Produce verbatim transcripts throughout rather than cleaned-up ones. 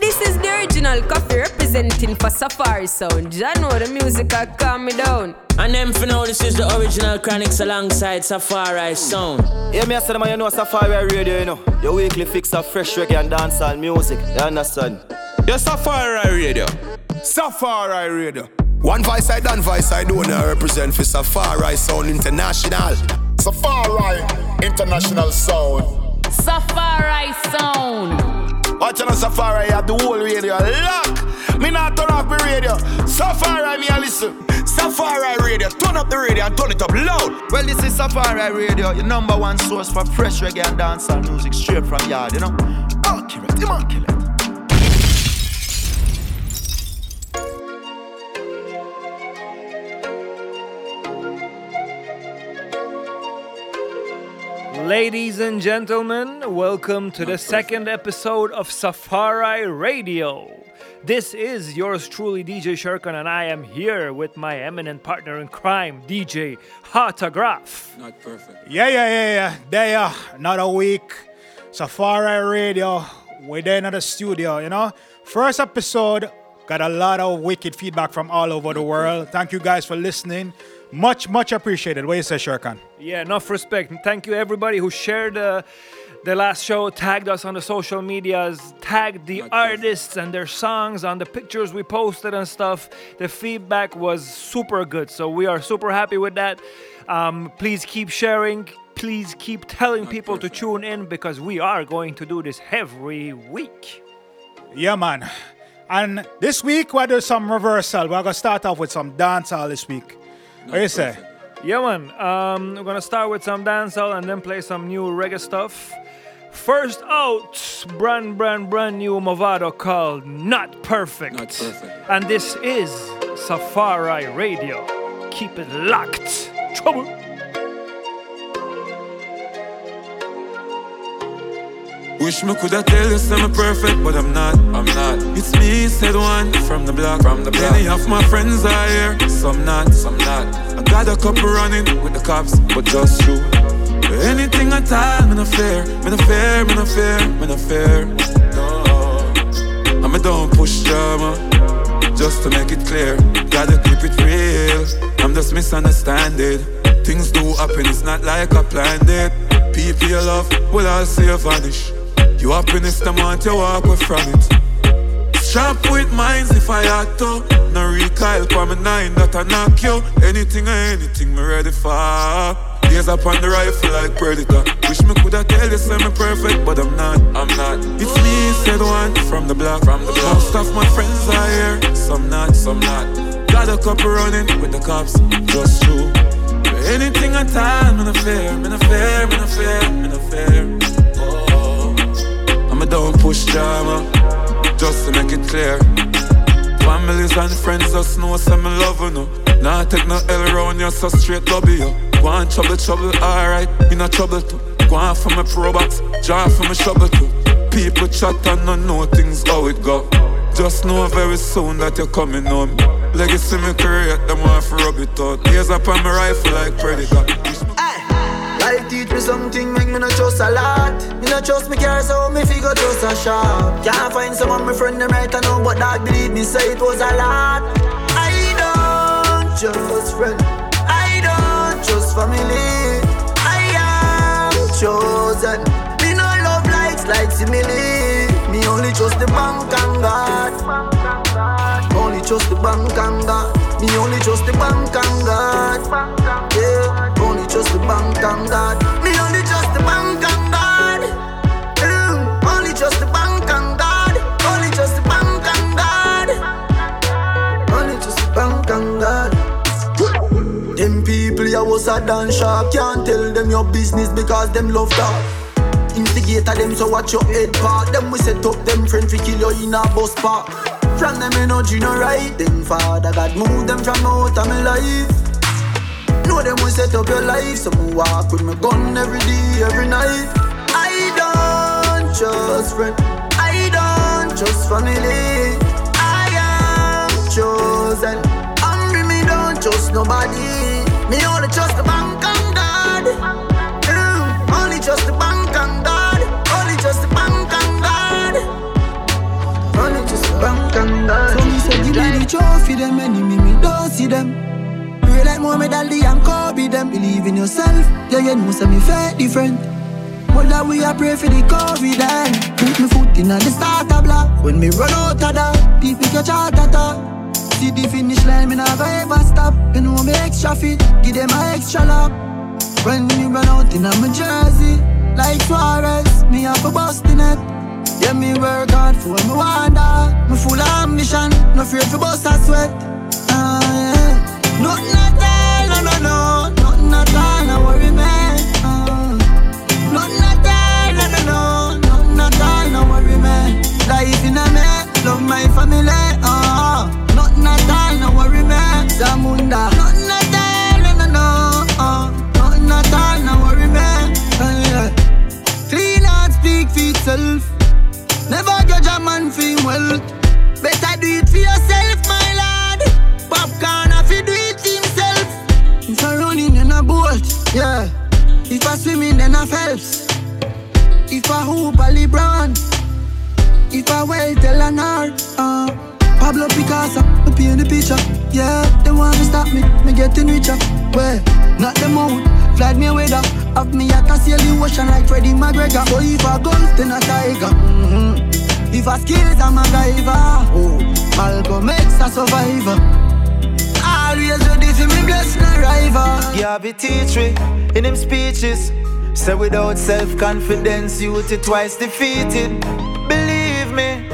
This is the original coffee representing for Safari Sound. You know the music will calm me down. And then for now, this is the original Chronics alongside Safari Sound. Yeah, me I said, man, you know Safari Radio, you know. The weekly fix of fresh reggae and dancehall music. You understand? Yeah, Safari Radio. Safari Radio. One voice side and voice side don't represent for Safari Sound International. Safari International Sound. Safari Sound. Watching on Safari, you have the whole radio lock. Me not turn off the radio. Safari, me I listen. Safari Radio, turn up the radio and turn it up loud. Well, this is Safari Radio, your number one source for fresh reggae and dancehall music straight from yard, you know. I'll kill it, you might kill it. Ladies and gentlemen, welcome to the second episode of Safari Radio. This is yours truly, D J Shurkan, and I am here with my eminent partner in crime, D J Autograph. Not perfect. Yeah, yeah, yeah, yeah. There you are. Another week. Safari Radio. We're there in the studio, you know. First episode, got a lot of wicked feedback from all over the world. Thank you guys for listening. Much, much appreciated. What do you say, Shurkan? Yeah, enough respect. Thank you, everybody who shared uh, the last show, tagged us on the social medias, tagged the Not artists good. and their songs on the pictures we posted and stuff. The feedback was super good, so we are super happy with that. Um, please keep sharing. Please keep telling Not people perfect. to tune in because we are going to do this every week. Yeah, man. And this week, we'll do some reversal. We're going to start off with some dancehall this week. What you say? Yeah, man. Um, we're gonna start with some dancehall and then play some new reggae stuff. First out, brand, brand, brand new Mavado called Not Perfect. Not perfect. And this is Safari Radio. Keep it locked. Trouble. Wish me coulda tell you say I'm perfect, but I'm not, I'm not. It's me, said one, from the block, from the block. Many of my friends are here, some not, some not. I got a couple running with the cops, but just you. Anything I tell, me no fair, me no fair, me no fair, me no fair. No, I'm a don't push drama, just to make it clear. Gotta keep it real, I'm just misunderstanding. Things do happen, it's not like I planned it. People you love will all see you vanish. You happiness the month you walk away from it. Sharp with minds if I had to. No recoil for my nine that I knock you. Anything or anything me ready for. Gaze upon the rifle like predator. Wish me coulda tell you say me perfect, but I'm not, I'm not. It's me said one from the block, from the block. Most of my friends are here, some not, some not. Got a couple running with the cops, just you. Anything I tell me no fair, me no fair, me no fair, me no fair. Don't push drama, just to make it clear. Families and friends just know some love you know. Nah take no L round you, so straight lobby you. Go on trouble, trouble, alright, you no trouble too. Go on for my pro box, draw for my trouble too. People chat and don't know things how it go. Just know very soon that you're coming home. Legacy me create, them want to rub it out. Gaze up on my rifle like predator. I teach me something, make me not trust a lot. Me not trust me car, so me figure trust a shop. Can't find someone my friend them right I know, but that believe me, say it was a lot. I don't trust friend, I don't trust family. I am chosen, me no love likes like simile. Me only trust the bank and God. Only trust the bank and God. Me only trust the bank and God. Yeah. Just the bank and God. Me only just the bank and God. Mm, only just the bank and God. Only just the bank and God. Only just the bank and God. Them people ya was a dance shop. Can't tell them your business because them love that. Instigator them so watch your head part. Them we set up them friend fi kill you in a bus park. From them energy no right. Then Father God move them from out of my life. Know them will set up your life. So I walk with my gun every day, every night. I don't trust friend, I don't trust family. I am chosen. Hungry me don't trust nobody. Me only trust the bank and God. Mm, only trust the bank and God. Only trust the bank and God. them, enemy me don't see them. Pray like Muhammad Ali and Kobe them. Believe in yourself, yeah, you know, say me fair different. Mother, we are pray for the COVID then. Put me foot in at the starter block. When me run out of that, people catch out at that. See the finish line, me never ever stop. You know me extra fit, give them a extra lap. When me run out in my jersey, like Suarez, me have a bust in it. Yeah, me work hard for me wonder. Me full of ambition, no fear for bust a sweat. Ah, yeah. Nothing at all, no, no, no. Nothing at all, no worry me. Nothing at all, no, no, no. Nothing at all, no worry, man. Life in a man, love my family, oh. Nothing at all, no worry, man. Zamunda. Nothing at all, no, no, no. Oh. Nothing at all, no worry, man. Oh, yeah. Clean and speak for yourself. Never judge a man for his wealth. Better do it for yourself, my lad. Popcorn, if you do it himself. If I'm running in a boat, yeah. If I swim in, then I Phelps. If I hoop, I LeBron. If I wait, tell an art. Uh, Pablo Picasso, I be in the picture. Yeah, they want to stop me, me getting richer. Well, not the moon, flood me away though. Of me, I can see the ocean like Freddie McGregor. So if I golf, then I tiger. Mm-hmm. If I skills, I'm a diver. Oh, Malcolm X, a survivor. Always ready for me blessing a rival. Gabby teach me in him speeches. Say without self-confidence youth it twice defeated. Believe me,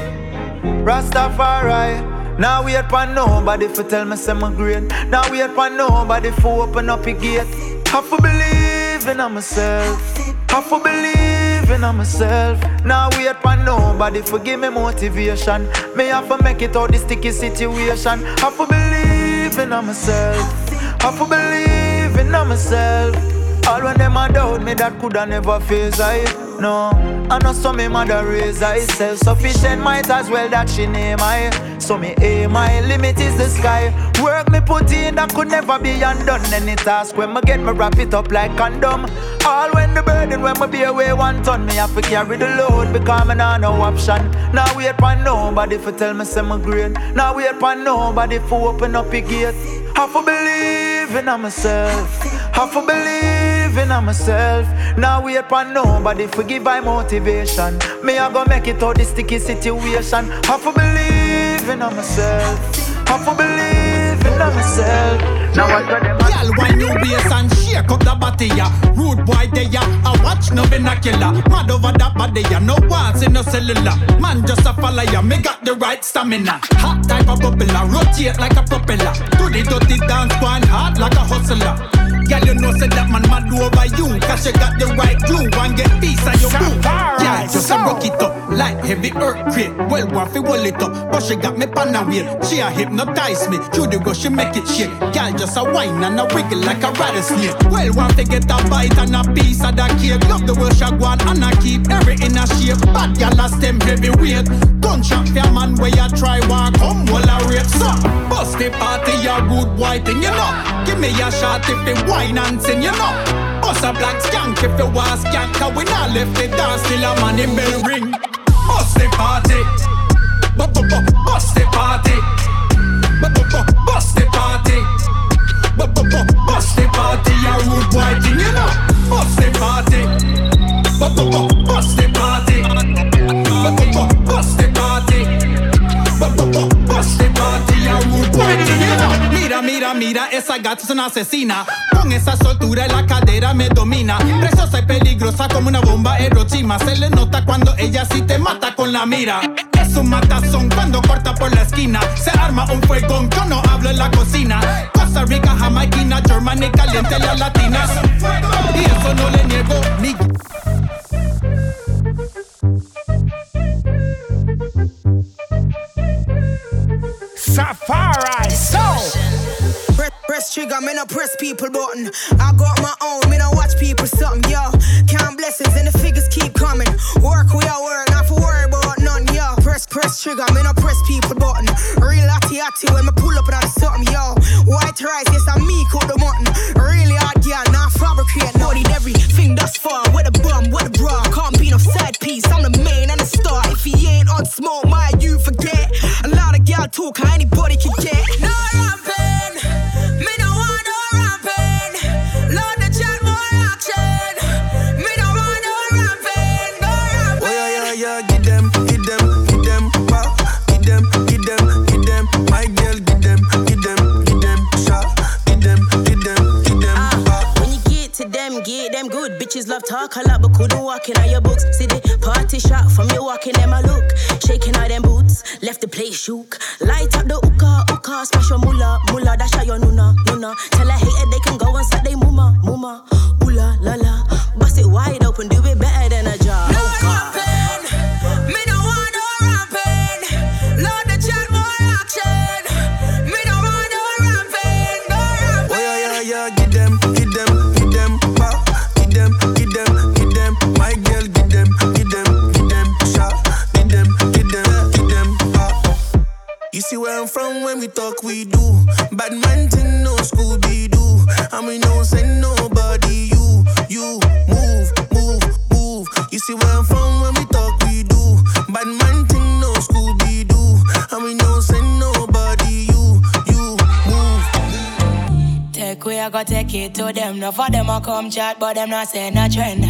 Rastafari. Now we wait for nobody for tell me some great. Now we wait for nobody for open up a gate. I for believe in myself. I for believe in myself. Now we wait for nobody for give me motivation. Me have to make it out this sticky situation. I for believe in myself. I for believe in myself. All when them a doubt me that coulda never face I no. I know so me mother raise I self sufficient might as well that she name I. So me aim my limit is the sky. Work me put in that could never be undone. Any task when me get me wrap it up like condom. All when the burden when me be away one ton. Me have to carry the load because me nah no option. Now wait for nobody for tell me say me great. Now wait for nobody for open up the gate. I for believe in myself. I for believe in myself. Now wait for nobody for give I motivation. Me I go make it out this sticky situation. I for believe in myself. I for believe. Now y'all wine new bass and shake up the body ya. Rude boy they ya, I watch no binocular. Mad over that body ya, no walls in no cellular. Man just a follow ya, me got the right stamina. Hot type of bubbler, rotate like a propeller. Do the dirty dance, one hard like a hustler. Girl you know say that man mad over you. Cause you got the right glue and get peace on your boo. Yeah, just a rock it up, like heavy earthquake. Well one fi roll it up, but she got me pan and wheel. She a hypnotize me, through the rush. She make it shake, girl just a whine and a wiggle like a rattlesnake. Well, want to get a bite and a piece of that cake. Love the world shag one and I keep every in a shape. Bad girl a stem heavy weight. Gunshot for a man where you try walk home while I rape suck. Bust the party, a good white thing, you know. Give me a shot if you whine and sing, you know. Bust a black skank if you want skank. Cause we not left the dance till a man in bell ring. Bust the party. Bust the party. Bust the party, bust the party, a rude boy thing, you know. Bust the party, bust the party, bust the party, bust the party, a rude boy thing, you know. Mira, mira, mira, esa gata es una asesina. Con esa soltura en la cadera me domina. Preciosa y peligrosa como una bomba Hiroshima. Se le nota cuando ella sí te mata con la mira. Es un matazón cuando corta por la esquina. Se arma un fuegón, yo no hablo en la cocina. Costa Rica, Jamaica, Germany, caliente las latinas. Y eso no le niego ni... Safari Sound. Press, press trigger, me no press people button. I got my own, me no watch people something, yo. Count blessings and the figures keep coming. Work with your work, not for worry about none, yo. Press, press trigger, me no press people button. Real hotty hotty when me pull up and I'm something, yo. White rice, yes, I me cook the mutton. Really hard, yeah, not fabricate. No need everything thus far. With a bum, with a bra. Can't be no side piece, I'm the main and the star. If he ain't on smoke, my you forget. A lot of y'all talk, how anybody can get. No! talk a lot, but could do walking on your books. See the party shot from you walking, them a look. Shaking out them boots, left the place shook. Light up the hookah, hookah, smash your mullah, mullah, dash out your nuna, nuna. Tell a hater they can go and set they muma, muma, oola, la la. Bust it wide open, do it better than a job. No rapping, me no want no rapping. Lord the chat more action. Me no want no rapping, no rapping. Oh yeah yeah yeah, give them, give them, give them, pop, give them, give them, give them, my girl, give them, give them, give them, shot, give them, give them, give them, pop. You see where I'm from when we talk, we do. Bad man thing, no Scooby Doo, and we no send nobody. You, you move, move, move. You see where I'm from when we talk, we do. Bad man thing, no Scooby Doo, and we no send nobody. You, you move. Take way I go take it to them. Now for them I come chat, but them not saying a trend.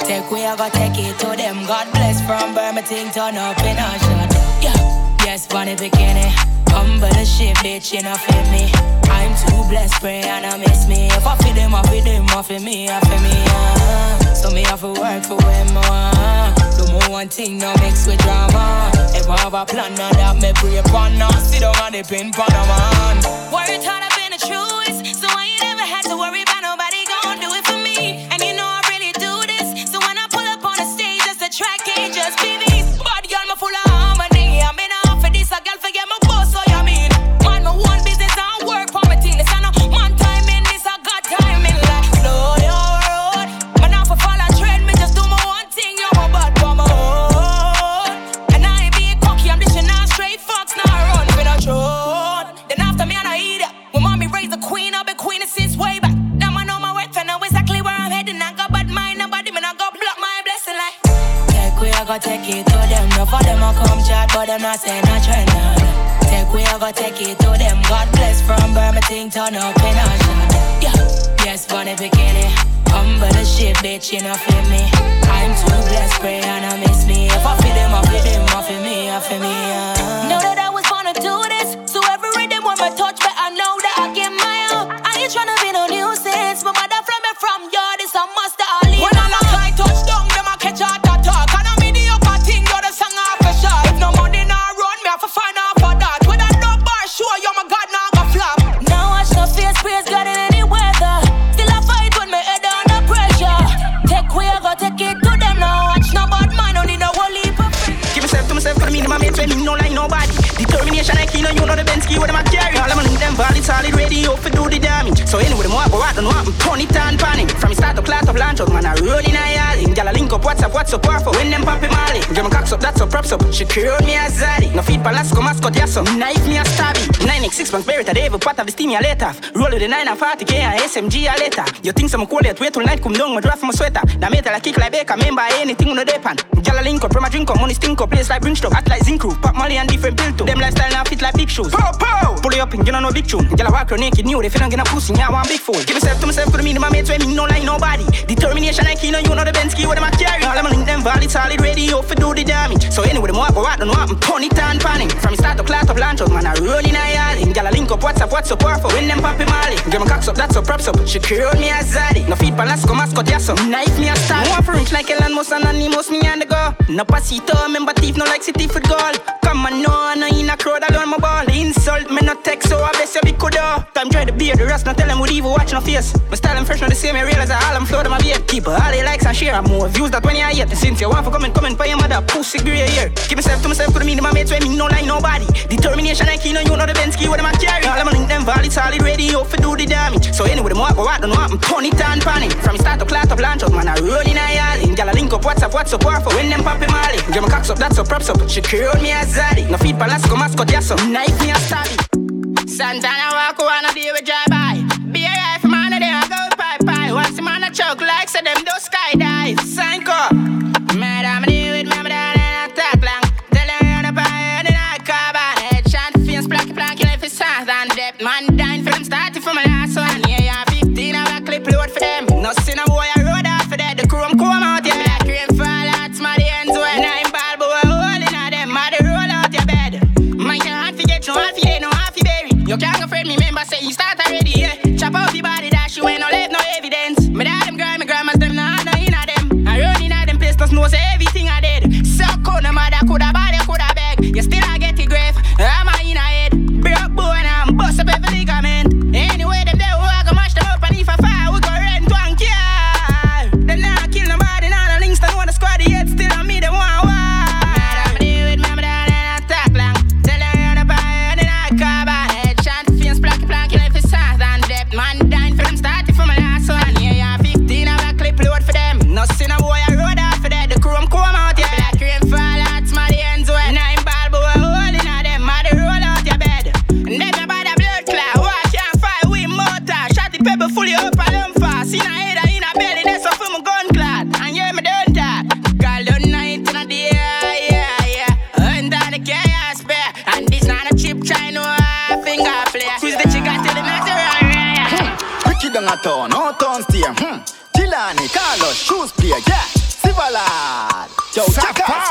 Take way I go take it to them. God bless from Birmingham, turn up in a shot. Yeah, yes, funny beginning. Humble the shit, bitch, you know fit me. I'm too blessed, pray and I miss me. If I feel them, I feel them, I feel me, I feel me, uh. So me have to work for them, uh. Do more one thing, no mix with drama. If I have a plan, now that me pray upon now. Sit down on the pin, pan, man. Worry tied up in the truth, so I ain't never had to worry about nobody gon' do it for me. And you know I really do this, so when I pull up on the stage, that's the track, can't just be me. Bad girl, me full of harmony. I'm in a for this, a girl forget my boss, so you mean. Man, my one business, I don't work for my team. It's not a man time in this, I got time in life. Slow your road, man, I for fall a trend, me just do my one thing, you're my bad for my own. And I ain't being cocky, I'm dishing out straight fox, now I run with a drone. Then after me, I don't eat it. When mommy raised the queen, I've been queen since way back. Now I know my worth, and I know exactly where I'm heading. I got bad mind, nobody, man, I got block my blessing like. Take way, I got take it to them, no for them, I come chat, but them not saying I trend now. Take way I go take it to them. God bless from Birmingham, turn up in a shot. Yeah, yes, funny beginning. Humble the shit, bitch, you know feel me. I'm too blessed, pray and I miss me. If I feel them, I feel them, I feel me, I feel me, uh. Know that I was gonna do this, so every day they want my touch, but I know that I get my own. I ain't tryna be no nuisance, but my dad fly me from yard, it's a must that I leave. When I knock I touch down, them I catch a that talk. And I mean the upper thing, though the song off a shot. If no money now run, me have to find out. Sure, you're my god, now I'm a flop. Now watch the face, praise God in any weather. Still I fight with my head under pressure. Take way, I go take it to them now. Watch no bad mind, don't need no whole leap of faith. Give myself to myself, cause I mean my mates, when me no like nobody. Determination, I keen on you, know the Bensky, what am I carry? All I'm on them valid, solid, ready, hope to do the damage. So anyway, the more I go out, I don't want them turn it and panic. From the start of class of launch out, man, I roll in a yard. Girl, I link up, what's up, what's up, what's up, when them pop him all in. Give my cocks up, that's up, props up, she curled me as zaddy. No feed palasco, mascot, yes, some knife me a stabby. nine x six months buried at every part of the steam, I let off. Roll with the nine and forty K and S M G, I let off. You think some cool it, wait till night, come down, my draft, my sweater. The metal, I kick like Baker, member, anything on the depan. Girl, I link up, from my drink up, money stink up, place like Brimstone, act like Zincru, pop Molly and different pill too. Them lifestyle now fit like big shoes. Pow, pow! Pull it up and get on no big tune. Girl, I walk your naked new, they feel I'm gonna pussy, yeah, I want big fool. Give myself to myself, for the meaning my mates, when me no like nobody. Determination, I keen on you, know the Bensky. What am I carry? All I'm on them valid, solid, ready, hope to do the damage. So anyway, the more I go out, don't want them turn it and panic. From the start of class of launch out, man, I roll in a yard. Girl, I link up, what's up, what's up, for when them poppy molly. Give my cocks up, that's up, props up, she curled me as zaddy. No feed palasco, mascot, yes, some knife me a star. More for inch like Elon Musk, anonymous, me and the girl. No pasito, member thief, no like city football. Come on, no, no, in a crowd, I learn my ball. The insult, me no text, so I bless your big kudo. Time try to beard, the rest, no tell them what evil, watch no face. My style and fresh, no the same, I realize I all them flow to my beard. Keep all they likes and share, more views that when I yet. Since you want for coming, coming, pay your mother, pussy grey here. Give myself to myself, for the meaning my mates, when me no like nobody. Determination, I keen on you, know the Bensky, what am I carry? All I'm on them valid, solid, ready, hope to do the damage. So anyway, the more I go out, don't want them turn it and panic. From start to class of launch out, man, I roll in a yard. Girl, I link up, what's up, what's up, what's up, when them poppy molly. Give my cocks up, that's up, props up, she curled me as zaddy. No feed palasco, mascot, yes, some knife me a stabby. Santana walk, wanna deal with drive-by. Be a rifle, man, they a go pie-pie. Once a man a choke like, so them do skydive. Sign up. Madam, deal with me, madam. Man dying from starting from my last one. Yeah, yeah, fifteen I have a clip load for them. No sin a boy, I rode off for that. The crew I'm come out, yeah. Black rain fall out, my the ends when I'm ball, but we're holding on them. My the roll out your bed. Man, you can't forget, no half you day, no half you bury. You can't afraid me, remember, say you start already, yeah. Chop out the body, that she ain't no left, no evidence. Me dad, them grind, my grandma's them, no, no, you know,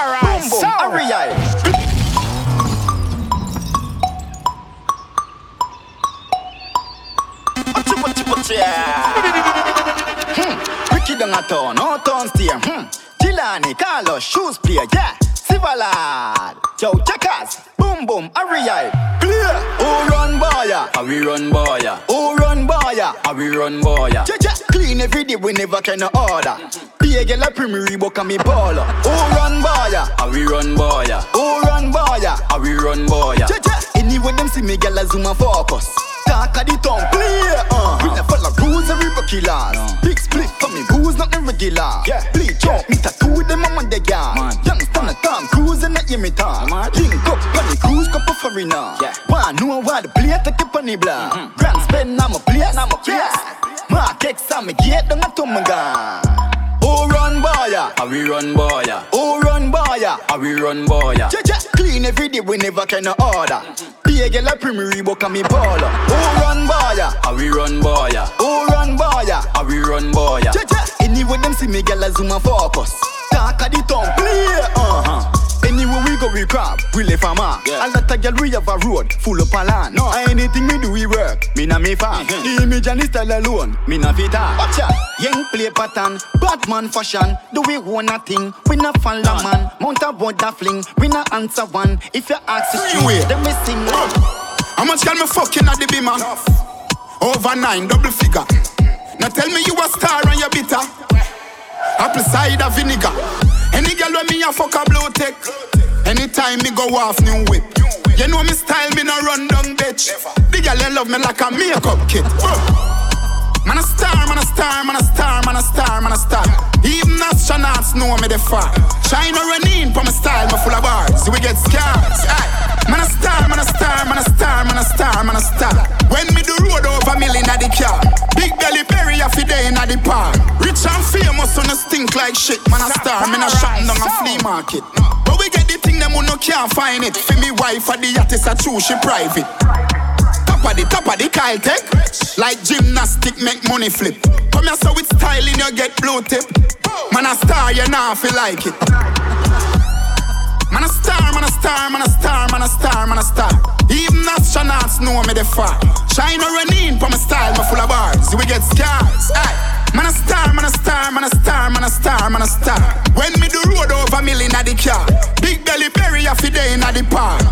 Alright, so Ricky down a town, no town steer. Chilani, Carlos, shoes player, yeah. Sivalad, Chow Checkers, boom boom, alright. Clear, who run boya? How we run boya? Who run boya? How we run boya? Clean every day, we never can order. Pay girl a premium Reebok and me baller. Who run boya? How we run boya? Who run boya? How we run boya? Anyway, them see me girl a zoom and focus. Talk of the tongue, clear. Uh. We never follow rules and Reebok killers. No. Big split for me, rules not irregular. Yeah. Bleach out, me tattoo them on the yard. Youngster not Tom Cruise and not hear me talk. Link up, funny cruise, couple foreigner. Yeah. Wanna know why the play take it on the block. Mm-hmm. Grand spend, I'm a place, I'm a place. Yeah. Mark X and me get down at Tomaga. Oh run boya, how we run boya? Oh run boya, how we run boya? Clean every day, we never can order. Pay girl a premium Reebok and me baller. Oh run boya, how we run boya? Oh run boya, how we run boya? Anyway them see me girl a zoom and focus. Talk of the tongue, play. Uh-huh. Anywhere we go, we crab, we left a mark. Yeah. A lot of girl, we have a road, full up a land. No, anything we do, we work. Me na me farm. Mm-hmm. The image and the style alone, me na fit up. Watch out, young play pattern, Batman fashion. Do we own a thing? We na follow man. man. Mount a border fling, we na answer one. If you ask the truth, then we sing. How much can me fucking at the be man? Over nine, double figure. Now tell me you a star and you bitter. Apple cider vinegar. Any girl when me a fuck a blow tech. Anytime me go off new whip. You know me style, me no run down bitch. The girl they love me like a makeup kit. Man a star, man a star, man a star, man a star, man a star. Even astronauts know me the far. China run in for my style, me full of bars. We get scars. Man a star, man a star, man a star, man a star, man a star. When me do road over million at the car. Big belly berry off the day in the park. Rich and famous on the stink like shit. Man a star, man a shopping down a flea market. But we get the thing them who no can't find it. For me wife at the yacht is a true, she private. Top of the, top of the Kyle tech. Like gymnastic make money flip. Come here so with styling you get blue tip. Man a star, you nah feel like it. Man a star, man a star, man a star, man a star, man a star. Even astronauts know me the far. China run in for my style, my full of bars. We get scars. Aye. Man a star, man a star, man a star, man a star, man a star. When me do road over million at the car. Big belly berry off the day in the park.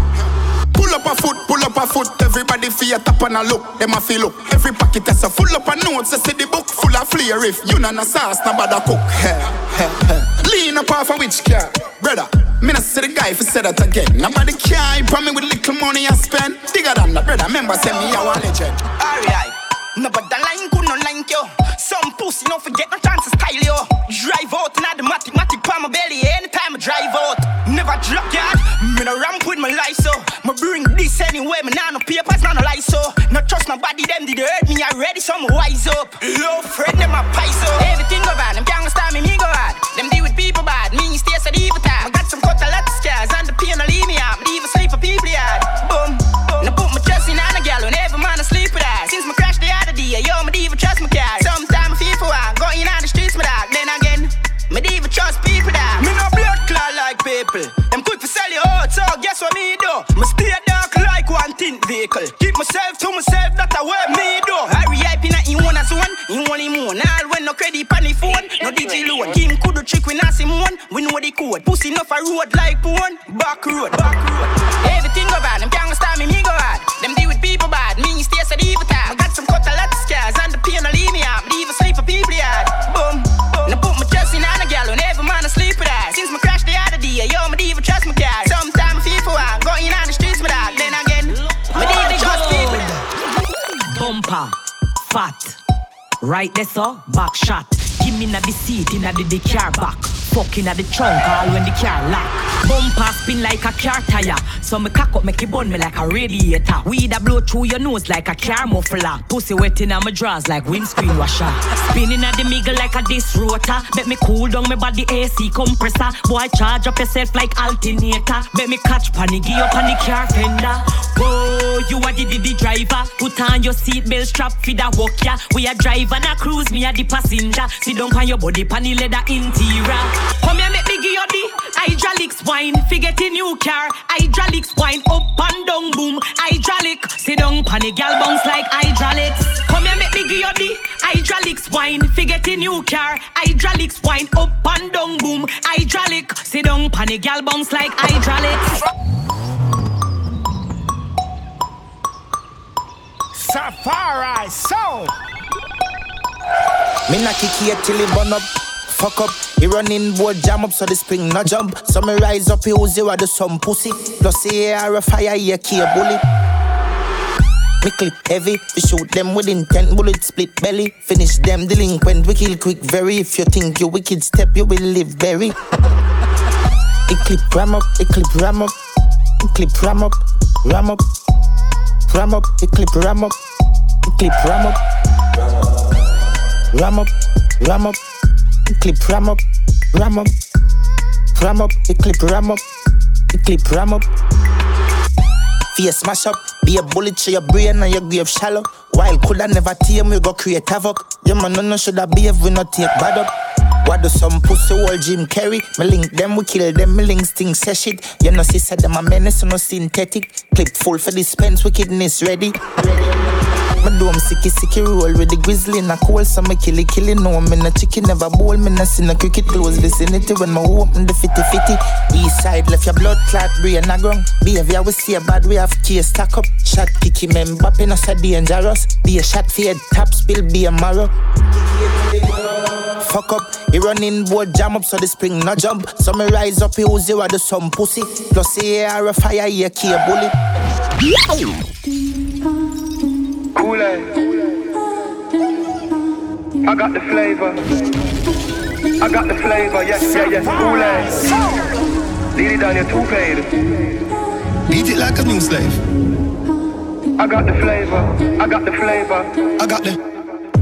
Pull up a foot, pull up a foot. Everybody fear tap on a look, them a feel up. Every pocket has a full up a notes. I see the book full of flair if you na na sauce, na bad a cook. Lean up off a witch car, brother. Me not see the guy if he said that again. Nobody care for me with little money I spend. Digger than the brother, remember send me a legend. Alright, nobody line could no line you. Some pussy no forget no chance to style you. Drive out in the mathematic palm my belly anytime I drive out. Never drop yard, me no ramp with my life so. Me bring this anyway, me nah no papers, nah no lie so. Not trust nobody, them did hurt me already, so me wise up. Low friend, them a pie so. Everything go bad, them can't stop me, me go hard. Them deal with people bad, me stay so evil time. Some cut a lot of scars and the pain will leave me out. Leave a sleep for people yard. Boom, boom. Now put my trust in on a gal and every man I sleep with her. Since my crash the other day, yo, my diva trust my car. Sometimes I feel for her, going on the streets my dog. Then again, my diva trust people that. Me no blood clot like people. Them quick for sell you out, so guess what me do? Me stay dark like one tint vehicle. Keep myself to myself, that's a way me do. Harry hype in a in one as one, in one in one. All when no credit on the phone, no D J loan. Kim could do trick when I see one. We know the code. Pussy enough a road like porn. Back road, back road. Everything go bad. Them can't stop me, me go hard. Them deal with people bad. Me stay so evil time. I got some cut a lot of scars and the pain will leave me out. Leave a sleep for people yard. Boom, boom. Now put my trust in on a gal and every man I sleep with her. Since my crash the other day, yo, my diva trust my car. Sometimes I feel for her. Going on the streets, my dog. Then again, my diva trust people. Bumper, fat. Right there, so back shot. Give me na the seat inna the, the car back. Fucking at the trunk all when the car lock. Bumper spin like a car tire. So me cock up make it burn me like a radiator. Weed a blow through your nose like a car muffler. Pussy wet inna my drawers like windscreen washer. Spinning at the middle like a disc rotor. Bet me cool down my body A C compressor. Boy charge up yourself like alternator. Bet me catch panic gear up on the car fender. Whoa, you a the driver. Put on your seatbelt strap for the walk ya. We a driver and a cruise me a the passenger. Sit down on your body pan the leather interior. Come here, make me give you the Hydraulics wine, forget a new car. Hydraulics wine, up and down, boom. Hydraulic, sit down, panic, gal bounce like hydraulics. Come here, make me give you the hydraulics wine, forget a new car. Hydraulics wine, up and down, boom. Hydraulic, sit down, panic, gal bounce like hydraulics. Safari Sound. Me na kiki till he burn up. Fuck up, he running board jam up so the spring no jump. So me rise up, he was zero do some pussy. Plus he air a fire, he a key a bully. Me clip heavy, we shoot them with intent. Bullet split belly, finish them delinquent. We kill quick very, if you think you wicked step, you will live very. It clip ram up, it clip ram up. It clip ram up, ram up. Ram up, it clip ram up. It clip ram up. Ram up, ram up. Clip ram up, ram up, ram up, it clip ram up, it clip ram up. Fear smash up, be a bullet to your brain and your grave shallow. While coulda never tame, we go create havoc. Your man no no shoulda behave, we no take bad up. What do some pussy wall Jim Carrey? Me link them, we kill them, me link sting say shit. You no see said them a menace, you no synthetic. Clip full for dispense, wickedness ready. Me do em sicky sicky roll with the grizzly in a cold, so me killy killy. No, me no chicken never bowl, me no see no cricket close vicinity. When me open the fitty fitty, east side left your blood clot brain a grung. Behavior we see a bad, we have case stack up. Shot kicky men bopping no so dangerous. Be a shot for head tap spill, be a marrow. Fuck up, he running board jam up so the spring no jump. So me rise up, he was zero do some pussy. Plus he air a fire, he a key a bully. I got the flavor. I got the flavor. Yes, yeah, yes. Kool-Aid. Lead it down your toupee. Eat it like a new slave. I got the flavor. I got the flavor. I got the.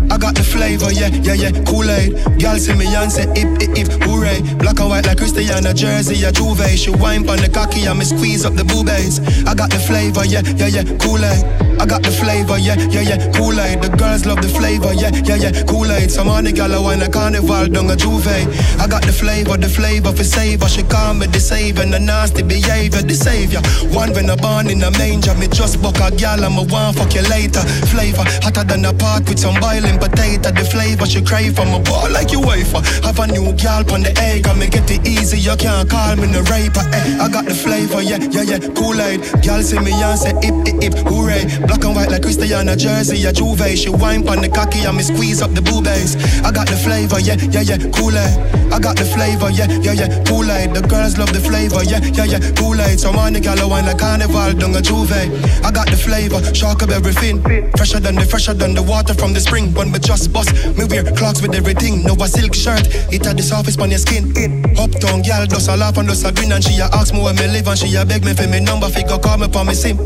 I got the flavor, yeah, yeah, yeah, Kool-Aid. Girl see me and say, ip, ip, ip, hooray. Black and white like Christiana, Jersey, a Juve. She whine on the cocky and me squeeze up the boobies. I got the flavor, yeah, yeah, yeah, Kool-Aid. I got the flavor, yeah, yeah, yeah, Kool-Aid. The girls love the flavor, yeah, yeah, yeah, Kool-Aid. Some honey gal a wine a carnival down a Juve. I got the flavor, the flavor for savor. She call me the savior, the nasty behavior, the savior. One when I born in a manger, me just buck a gal and me one fuck you later. Flavor hotter than a pot with some boiling potato, the flavor she crave from a ball like your wafer. Have a new gal on the egg, I me get it easy, you can't call me the raper. Eh, I got the flavor, yeah, yeah, yeah, Kool-Aid. Gal see me and say, ip, ip, ip, hooray. Black and white like Christiana, Jersey, a Juve. She whine on the cocky and me squeeze up the boobies. I got the flavor, yeah, yeah, yeah, Kool-Aid. I got the flavor, yeah, yeah, yeah, Kool-Aid. The girls love the flavor, yeah, yeah, yeah, Kool-Aid. So man, the gal a wine like carnival down a Juve. I got the flavor, shock up everything. Fresher than the, fresher than the water from the spring. When we just bust, me wear clocks with everything. No a silk shirt, it had the surface on your skin. Uptown gal does a laugh and does a grin. And she a ask me where me live and she a beg me for me number. Fi go call me for me sim.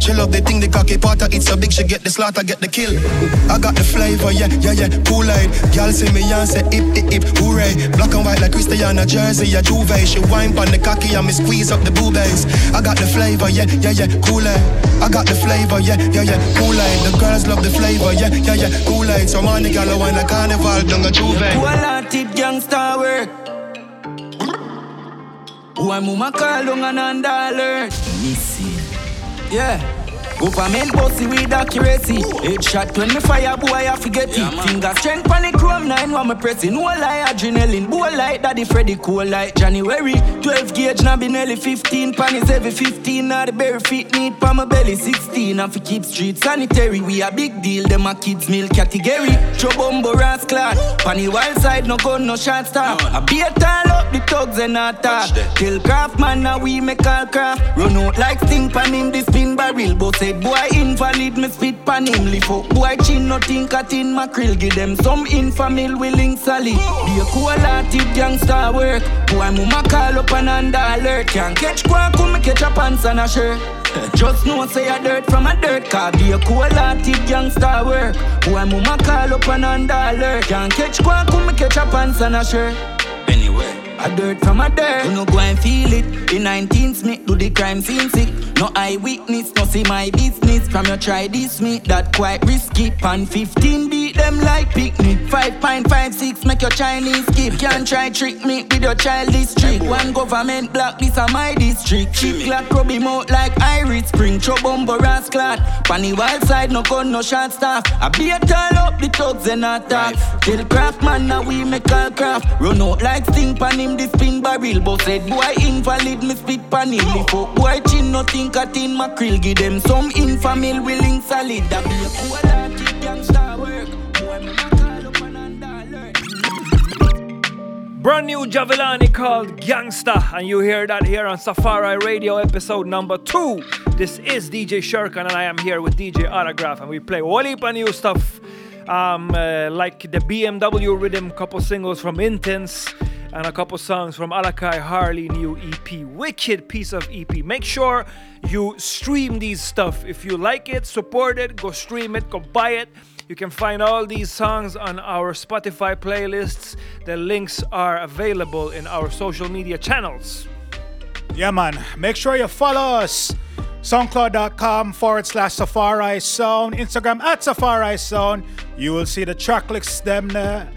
She love the thing, the cocky potter. It's so big, she get the slaughter, get the kill. I got the flavor, yeah, yeah, yeah, Kool-Aid. Gal see me and say, ip, ip, ip, hooray. Black and white like Christiana, Jersey, a Juve. She whine on the cocky and me squeeze up the boobies. I got the flavor, yeah, yeah, yeah, Kool-Aid. I got the flavor, yeah, yeah, yeah, Kool-Aid. The girls love the flavor, yeah, yeah, yeah, Kool-Aid. So man, the girl wine like carnival down a Juve. Who a lot-tip gangsta work? Who a mama call down and under alert? Missy. Yeah. Government bossy with accuracy. Headshot when me fire, boy, I forget it. Yeah, finger strength on the chrome nine when me pressing. No lie, adrenaline. Boy like Daddy Freddy, cool like January. twelve gauge, now be nearly fifteen. Panties every fifteen. Now the bare feet need pa my belly sixteen. And for keep street sanitary. We a big deal, them a kids meal category. Chobombo rascal. Panty wild side, no gun, no shot stop. No, no. I be a tall up the thugs and a top. Till craft man, now we make all craft. Run out like sting pan him, the spin barrel. Both boy invalid, me spit pan him. Lift up boy chin, nothing cut in mackerel. Give them some infamil, we link solid. Be a cool-hearted gangster work. Boy mama call up and under alert. Can't catch quack, come catch a pants and a shirt. Just know say a dirt from a dirt car. Be a cool-hearted gangster work. Boy mama call up and under alert. Can't catch quack, come catch a pants and a shirt. Anyway. A dirt from a dirt. You no go and feel it. The nineteenth me do the crime scene sick. No eyewitness, no see my business. From your try this me, that quite risky. Pan fifteen beat them like picnic. Five pint, five, six, make your Chinese skip. Can't try trick me with your childish trick. One government block, this a my district. Chick clap, rub him out like Irish Spring. Chobombo, ass clad. Funny wild side, no gun, no shot staff. I be a tall up, the thugs and attack. Till craft man, now we make all craft. Run out like sting pan him, the spin barrel. But said, boy, invalid, me spit pan him. Me fuck boy, chin, nothing, cut in mackerel. Give them some infamy, willing solid. That be a cool that gangsta work. Brand new Javelani called Gangsta, and you hear that here on Safari Radio episode number two. This is D J Shurkan, and I am here with D J Autograph, and we play whole heap of new stuff, um, uh, like the B M W rhythm, couple singles from Intense, and a couple songs from Alakai Harley new E P. Wicked piece of E P. Make sure you stream these stuff. If you like it, support it, go stream it, go buy it. You can find all these songs on our Spotify playlists. The links are available in our social media channels. Yeah, man. Make sure you follow us. SoundCloud.com forward slash Safari Sound. Instagram at Safari Sound. You will see the track lists them there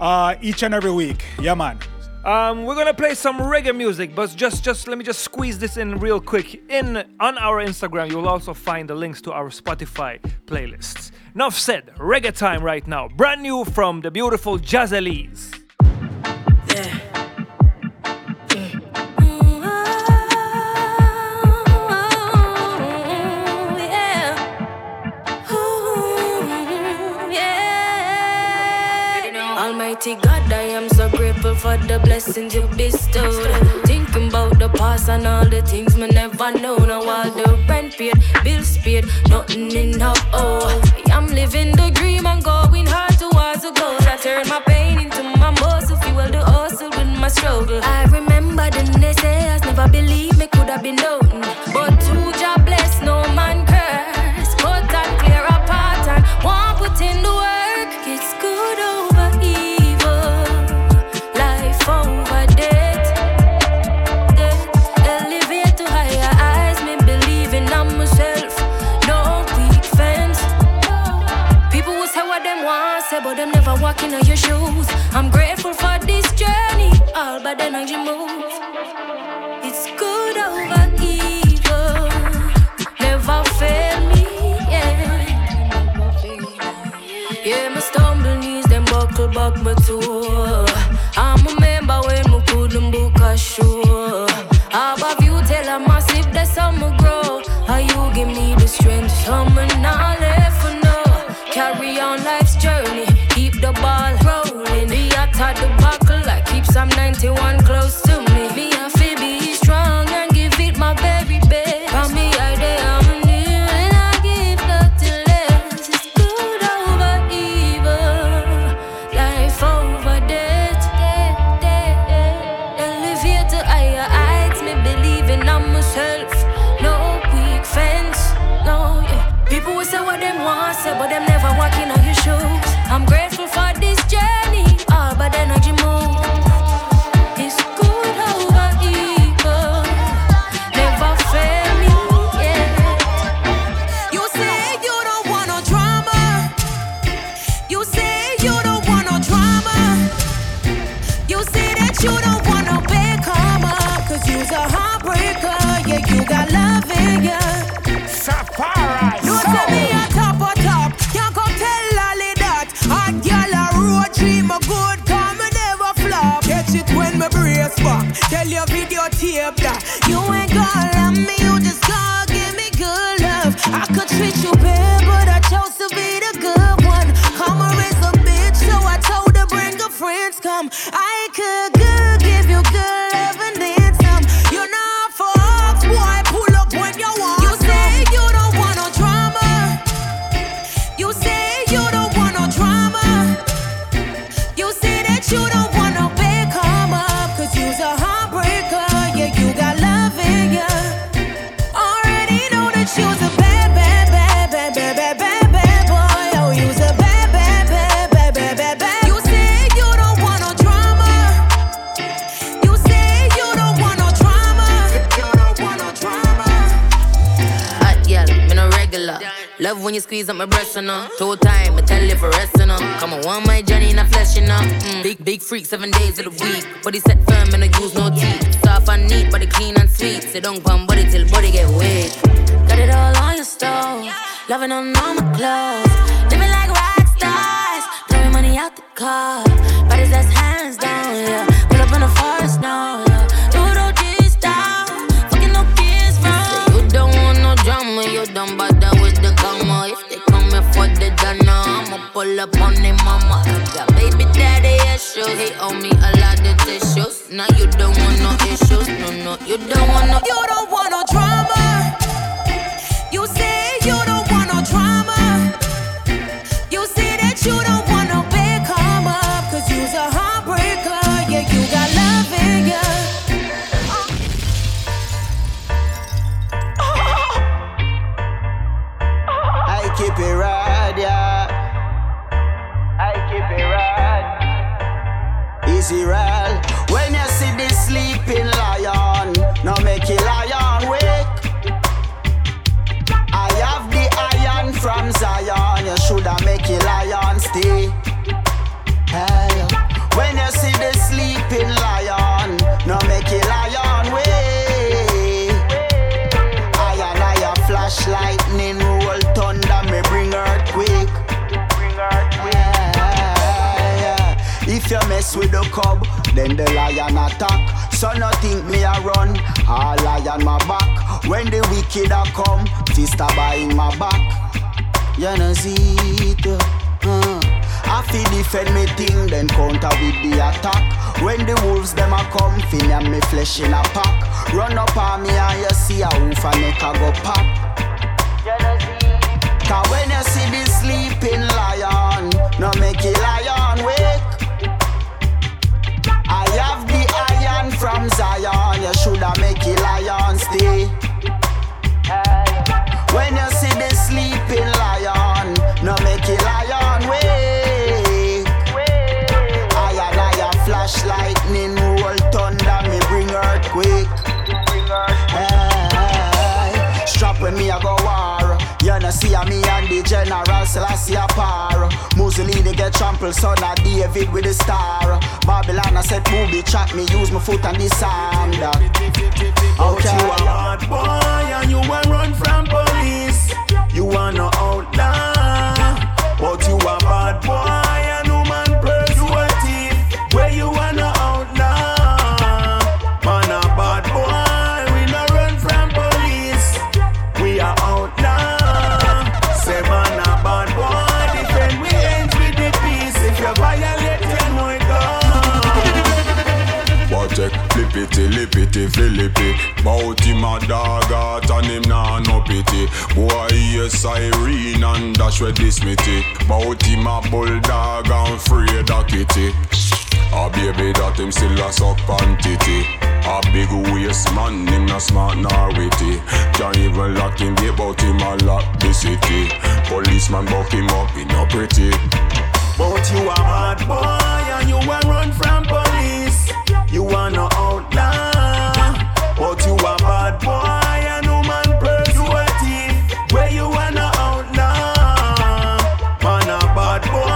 uh, each and every week. Yeah, man. Um, we're going to play some reggae music, but just, just let me just squeeze this in real quick. In on our Instagram, you'll also find the links to our Spotify playlists. Enough said, reggae time right now. Brand new from the beautiful Jazzy Lees. Yeah. Almighty God, I am so grateful for the blessings you bestowed. Thinking about the past and all the things me never know. Now all the rent paid, bills paid, nothing enough. Oh, I'm living the dream and going hard towards the goal. I turn my pain into my muscle, fuel the hustle with my struggle. I remember the naysayers never believed me could have been known. But two job bless, no man curse. Cut and clear apart and one put in the work. It's good over here. But them never walking on your shoes. I'm grateful for this journey, all but then I just move. It's good over evil, never fail me, yeah. Yeah, my stumble knees, them buckle back my toe. I remember when we couldn't book a show. Above you tell I massive, that's how I grow. How you give me the strength, some and not left for no. Carry on life's journey, keep the ball rolling. The yacht at the buckle, I keep some ninety-one close to me. Me and Phoebe strong and give it my very best. For me, I day I'm new and I give nothing less. It's good over evil, life over death. Elevate to higher heights, me believing on myself. No weak fence, no, yeah. People will say what they want, say but them. I'm grateful for this journey, all but energy move. It's good over evil, never fail me, yeah. You say you don't want no drama. You say you don't want no drama. You say that you don't want no big karma. Cause you's a heartbreaker, yeah, you got love in ya. Safari, you tell me on top of top, can't come tell dream a good time and never flop. Catch it when my brace back. Tell your videotape that you ain't gonna love me, you just gonna give me good love. I could treat you bad, but I chose to be the good one. Karma is a bitch, so I told her bring her friends. Come, I could good, give you good love and then some. You're not for us, boy. Pull up when you want. You say you don't want no drama. You say you don't want no drama. You don't want no big karma, cause you's a heartbreaker, yeah, you got love in ya. Already know that you's a bad, bad, bad, bad, bad. Love when you squeeze up my breasts, you know. Toe time, I tell you for resting, you know. Come on, want my journey in a flesh, you know. Mm. Big, big freak, seven days of the week. Body set firm and I use no teeth. Soft and neat, body clean and sweet. Sit down, pump body till body get weak. Got it all on your stove. Loving on all my clothes. Living like rock stars. Throwing money out the car. Bodies that's hands down, yeah. Pull up in the forest now, yeah. Don't bother with the karma. If they coming for the dinner, I'ma pull up on their mama. Got baby daddy issues. They owe me a lot of tissues. Now you don't want no issues. No, no, you don't want no. You don't want no drama. You say you don't want no drama. You say that you don't want no big karma. Cause you's a heartbreaker. Yeah, you got love in ya. Keep it right, yeah. I keep it right. Easy right. When you see the sleeping lion, now make a lion wake. I have the iron from Zion. You shoulda make a lion stay. Hey. When you see the sleeping lion, now make a lion wake. I and I a flash lightning roll thunder. If you mess with the cub, then the lion attack. So no think me a run, a lion my back. When the wicked a come, fist a by in my back. You know see it, uh. I fi defend me thing, then counter with the attack. When the wolves them a come, fin and me flesh in a pack. Run up on me and you see a wolf and neck a go pop. You know see. Cause when you see the sleeping lion, no make a lion wake. I have the iron from Zion. You shoulda make a lion stay. When you see the sleeping lion, no make a lion wake. I and I a flash lightning, roll thunder, me bring earthquake. Hey, strap when me a go war. You no see a me and the General Selassie a par. Mussolini get trampled, son of David with the star. Babylon a set movie track, me use my foot and the sand. Out you a hard boy and you a run from police. You a no outlaw, but you a bad boy and no man purse you a thief. Where you a no outlaw, man a bad boy. We no run from police, we are outlaw. Man a bad boy, defend we ain't with the peace. If you violate, then we go. Watch it, flippity, lippity, flippity. Bout him a dog out and him nah no pity. Boy he a siren and dash with the smithy. Bout him a bulldog and afraid a kitty. A baby that him still a suck pantity. A big waist man, him not smart nor witty. Can't even lock him, they bout him a lock the city. Policeman buck him up, he not pretty. But you a bad boy and you a run from police. You a no outlaw, but you a bad boy and no man purse you a thief. Where you a no outlaw, man a bad boy.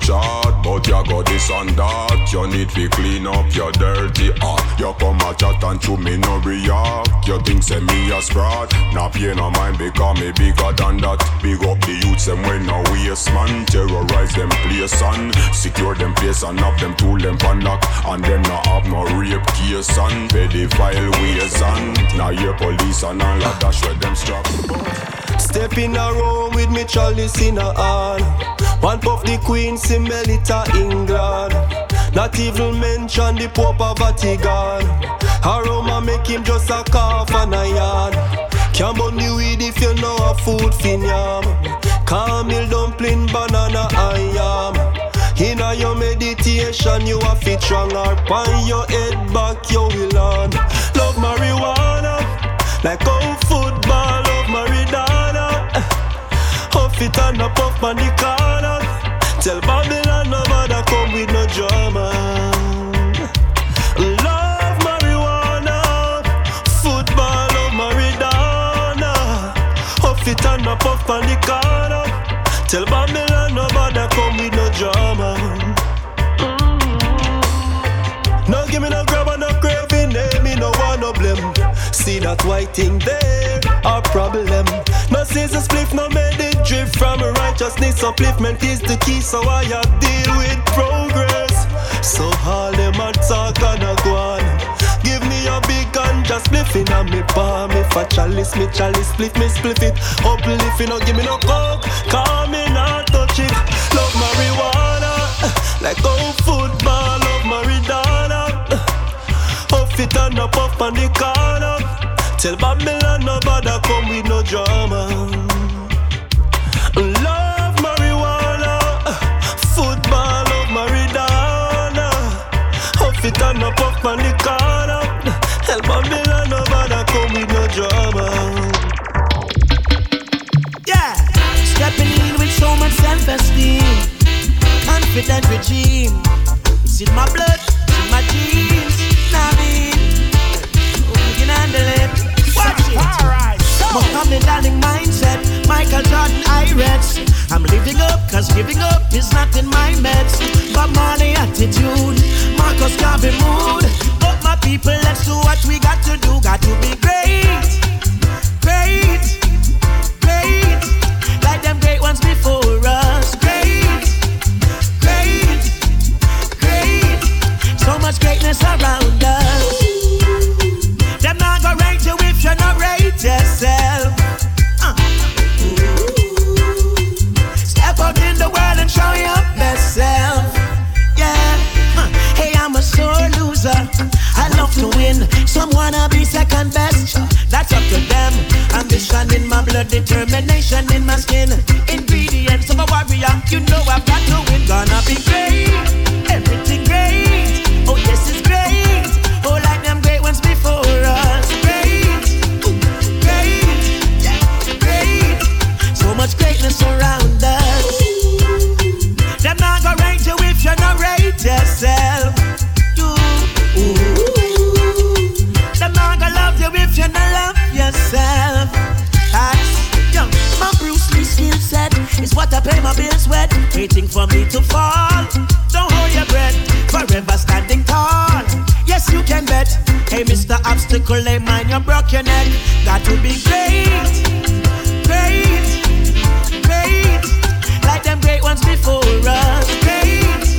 Chat, but you got this and that. You need to clean up your dirty act. You come a chat and to me no react. You think say me a sprat. Nah pay no mind because me bigger than that. Big up the youths and when no waste man. Terrorize them place and secure them place and have them tool them panlock. And them no have no rape case and pedophile ways and now your police and all of that shred them strap. Step in a room with me chalice in a hand. One puff the Queen Simelita England. Not even mention the Pope of Vatican. Aroma make him just a cough and a yawn. Can't burn the weed if you know a food fin yam. Camel dumpling, banana and yam. In a your meditation you a fit strong. Or pan your head back you will learn. Love marijuana like old football. Love Maridana. fit and a puff on the corner. Tell Babylon no bother come with no drama. Love, marijuana, football or Maradona. Up fit and a puff on the corner. Tell Babylon no bother come with no drama. Mm-hmm. No give me no grab and no craving, eh, me no want no blame. See that white thing there, a problem. No season split, no made it drift from a righteousness. Upliftment is the key, so I have deal with progress. So all them a talk and a go on. Give me a big gun, just spliffing on me palm. If a chalice, me chalice, split me, split it. Uplift, you no give me no coke, call me not touch it. Love marijuana, like old football, love Maradona. Huff it and a puff on the corner. Tell Babylon no bother come with no drama. Love marijuana, football love Maradona. Huff it and a puff on the corner. Tell Babylon no bother come with no drama. Yeah, stepping in with so much self-esteem, confident regime. It's in my blood, it's in my genes. I mean, who can handle it? Alright, so Muhammad Ali mindset, Michael Jordan I-Rex. I'm living up, cause giving up is not in my meds. Bob Marley attitude, Marcus Garvey mood. Up my people, let's do what we got to do. Got to be great, great, great, like them great ones before us. Great, great, great, so much greatness around us. Them not gonna rate you if you're not rate yourself. Uh. Step out in the world and show your best self. Yeah. Uh. Hey, I'm a sore loser. I love to win. Some wanna be second best. That's up to them. Ambition in my blood, determination in my skin. Ingredients of a warrior. You know I've got to win. Gonna be great. Everything great. Oh yes, it's great. Oh, like them great ones before. Much greatness around us. Them not gonna rate you if you're not rate yourself. Them not gonna love you if you're not love yourself. That's young. My Bruce Lee skill set is what I pay my bills with. Waiting for me to fall. Don't hold your breath. Forever standing tall. Yes, you can bet. Hey, Mister Obstacle, lay mine, you broke your neck. Got to be great, great. Great, like them great ones before us. Great,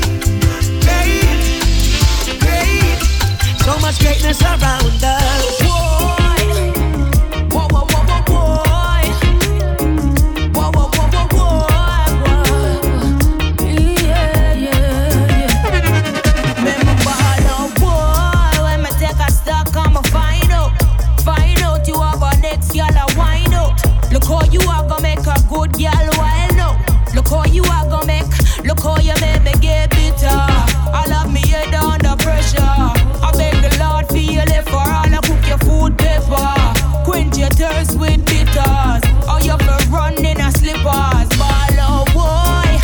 great, great, so much greatness around us. Boy, whoa, whoa, whoa, whoa, boy. Whoa, whoa, whoa, whoa, whoa, whoa. Yeah, yeah, yeah. Remember ball on boy. When me take a stock, I'ma find out. Find out you are my next girl, I wind out. Look how you are gonna make a good girl while now. Look how you are gonna make. Look how you make me get bitter. I love me head under pressure. I beg the Lord for your life for all. I cook your food paper. Quench your thirst with bitters. Or you be running a slippers. Ball out boy.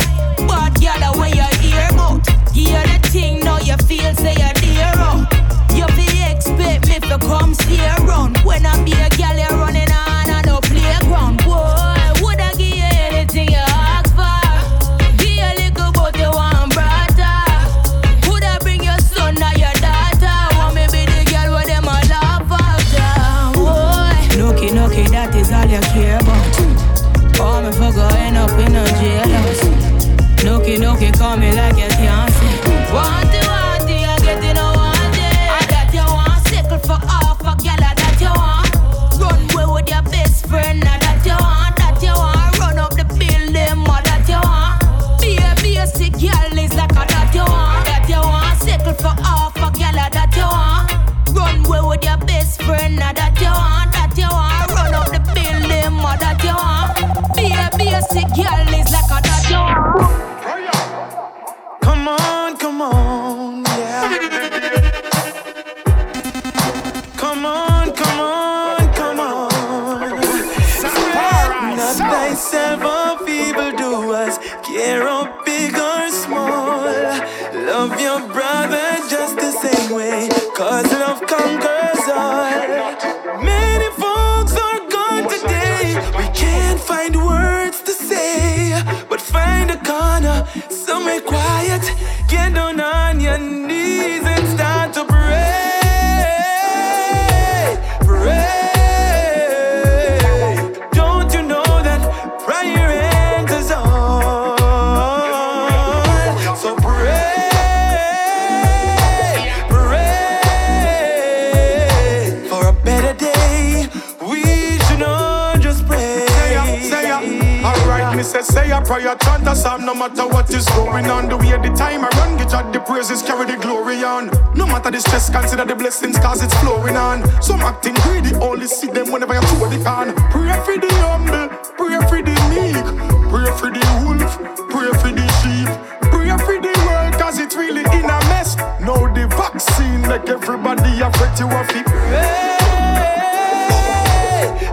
Bad girl when you hear out. Hear the thing now you feel say you're dear out. You feel expect me to come steer round. When I be a girl you running on and up. Playground, boy, would I give you anything you ask for? Be a little but you want brother. Would I bring your son or your daughter? Want me be the girl with them all laugh after? Boy, nookie, nookie, that is all you care about. Call me for going end up in a jailhouse. Nookie, nookie, call me like a fiancé. Wanty, wanty, I get in a wanty. I that you want, sickle for off a girl that you want. Run with your best friend, now that you want, that you want. Run up the building, more that you want. Be a basic girl is like a that you want, that you want. Sickle for half a girl, that you want. Run with your best friend, now that you want, that you want. Run up the building, more that you want. Be a basic girl is like a that you want. Come on, come on, yeah. Come on, come on. Stop thyself of evildoers, care of big or small. Love your brother just the same way, cause love conquers all. Many folks are gone today, we can't find words to say. But find a corner, somewhere quiet, get down on your knees and start to pray. Say a prayer, chant a psalm, no matter what is going on. The way the time I run, get out the praises, carry the glory on. No matter the stress, consider the blessings, cause it's flowing on. Some acting greedy, only see them whenever you throw the can. Pray for the humble, pray for the meek, pray for the wolf, pray for the sheep, pray for the world, cause it's really in a mess. Now the vaccine, like everybody affect you of it. Pray,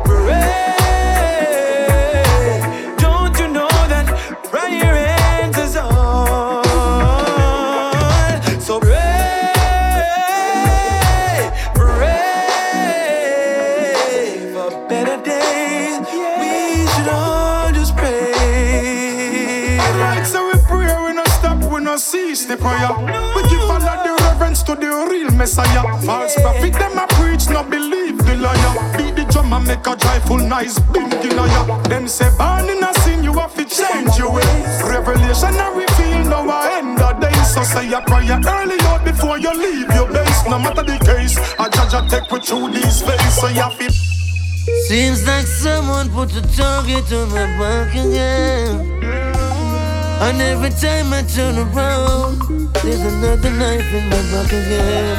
pray. The prayer. We give all of the reverence to the real Messiah. False prophet, them a preach, not believe the liar. Beat the drum and make a joyful noise, boom the liar. Them say, born in a sin, you have to change your way. Revelation and reveal, now I end the day. So say a prayer early on before you leave your base. No matter the case, a judge a take with you these days. So you feel. Seems like someone put a target on my back again. And every time I turn around, there's another knife in my back again.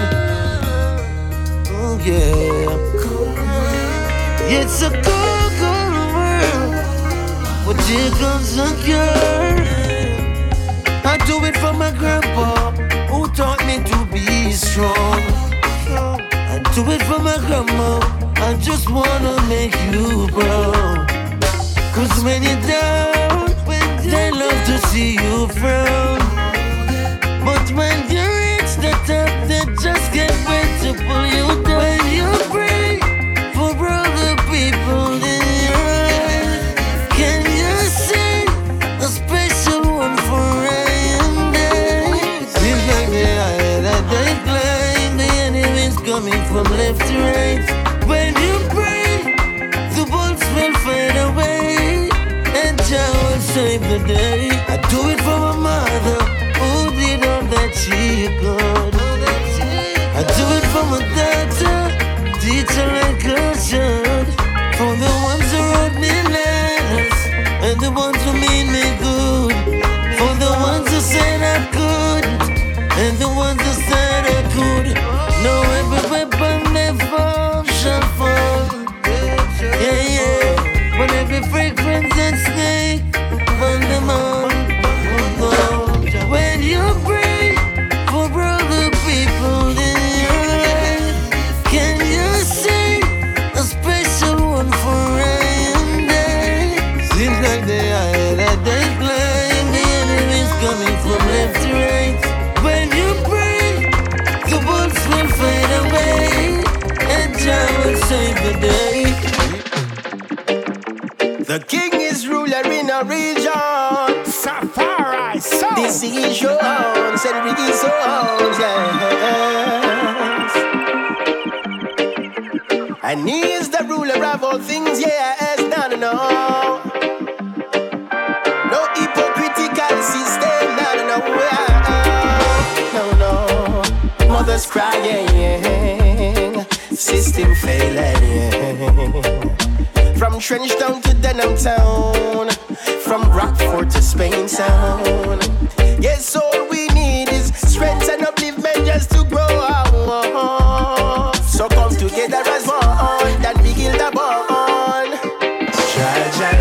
Oh yeah. It's a cold, cold world, but here comes a cure. I do it for my grandpa, who taught me to be strong. I do it for my grandma, I just wanna make you proud. Cause when you're down, they love to see you frown. But when you reach the top, they just can't wait to pull you down. When you pray for all the people in your life, can you sing a special one for Ryan Day? Seems like the higher that they climb, the enemy's coming from left to right. When you pray, the bolts will fade away. And Jah will save the day. I do it for my mother, who did all that she could. I do it for my daughter, teacher like I should. For the ones who wrote me letters, and the ones who made me good. For the ones who said I couldn't, and the ones who said I could. No, every weapon they fall shall fall. Yeah, yeah. But every fragrance and snake on the moon, oh no. When you pray for all the people in your life, can you sing a special one for Ryan Day? Seems like the higher that they climb, the enemy's coming from left to right. When you pray, the bolts will fade away, and Jah will save the day. The king is ruler in a region. Safari Sound. This is your own, said with his own, yes. And he is the ruler of all things, yes. No, no, no. No hypocritical system, no, no, no. No, no. Mothers crying, system failing. From Trench Town to Denham Town, from Rockford to Spain Town. Yes, all we need is strength and upliftment just to grow on. So come together as one, that we build the bond. Jah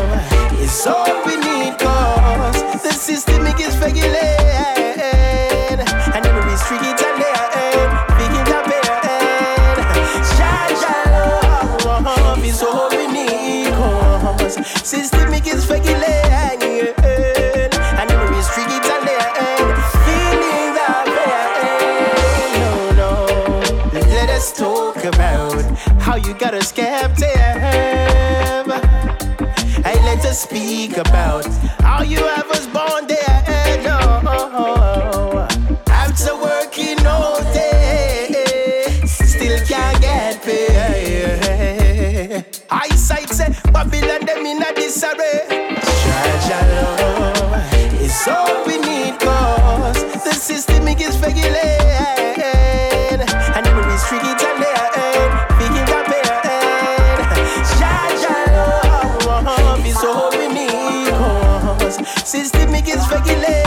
love is all we need, cause the system is failing, and then we streak it and then we give the pain. Jah love is all we need, cause years systemic is fucking lame. I never restrict it on their end. Feelings are fair. No, no. Let us talk about how you got a skeptic. And let us speak about how you have us born there. No. After working all day, still can't get paid. Eyesight say Babylon them in a disarray. Jah is all we need, cause the system is failing. And then we restrict it and they are end. Begin to pay. Jah is all we need, cause system is failing.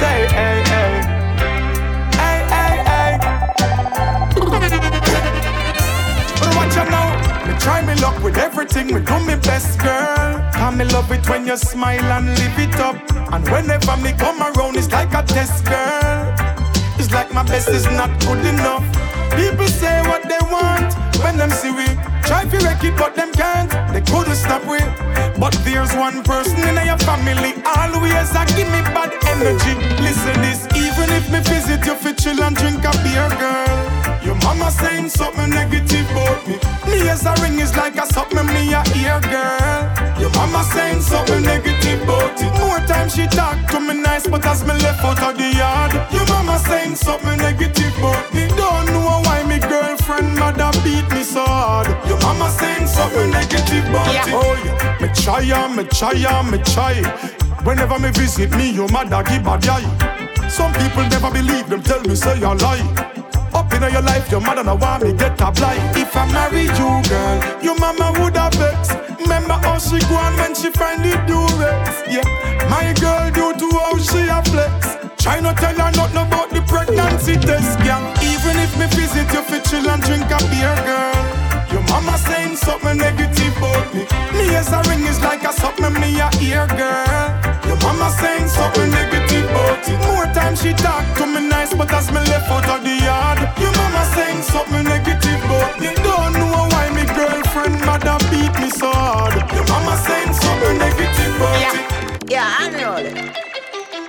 Hey, hey, hey. Hey, hey, hey. But watch out now. Me try me luck with everything. Me do me best, girl. I'm in love it when you smile and live it up. And whenever me come around, it's like a test, girl. It's like my best is not good enough. People say what they want when them see we try to wreck it, but them can't. They couldn't stop we. But there's one person in your family always that give me bad energy. Listen this, even if me visit you for chill and drink a beer, girl. Your mama saying something negative about me. Me as a ring is like a something me a ear, girl. Your mama saying something negative about it. More time she talk to me nice, but as me left out of the yard. Your mama saying something negative about me. Don't know why me girlfriend mother beat me so hard. Your mama saying something negative about yeah. it. Oh yeah, me try ya, me try ya, me try. Whenever me visit me, your mother give a die. Some people never believe them, tell me say a lie. Up in your life, your mother no want me get a blight. If I marry you, girl, your mama would have vexed. Remember how she go on when she finally do vex. Yeah, my girl due to how she a flex. Try not tell her nothing about the pregnancy test, yeah. Even if me visit you for chill and drink a beer, girl. Your mama saying something negative about me. Me as a ring is like a something me a ear, girl. Your mama saying something negative about it. More time she talk to me nice, but as me left out of the yard. Your mama saying something negative about me. Don't know why me girlfriend mother beat me so hard. Your mama saying something negative about yeah. it. Yeah, I know that.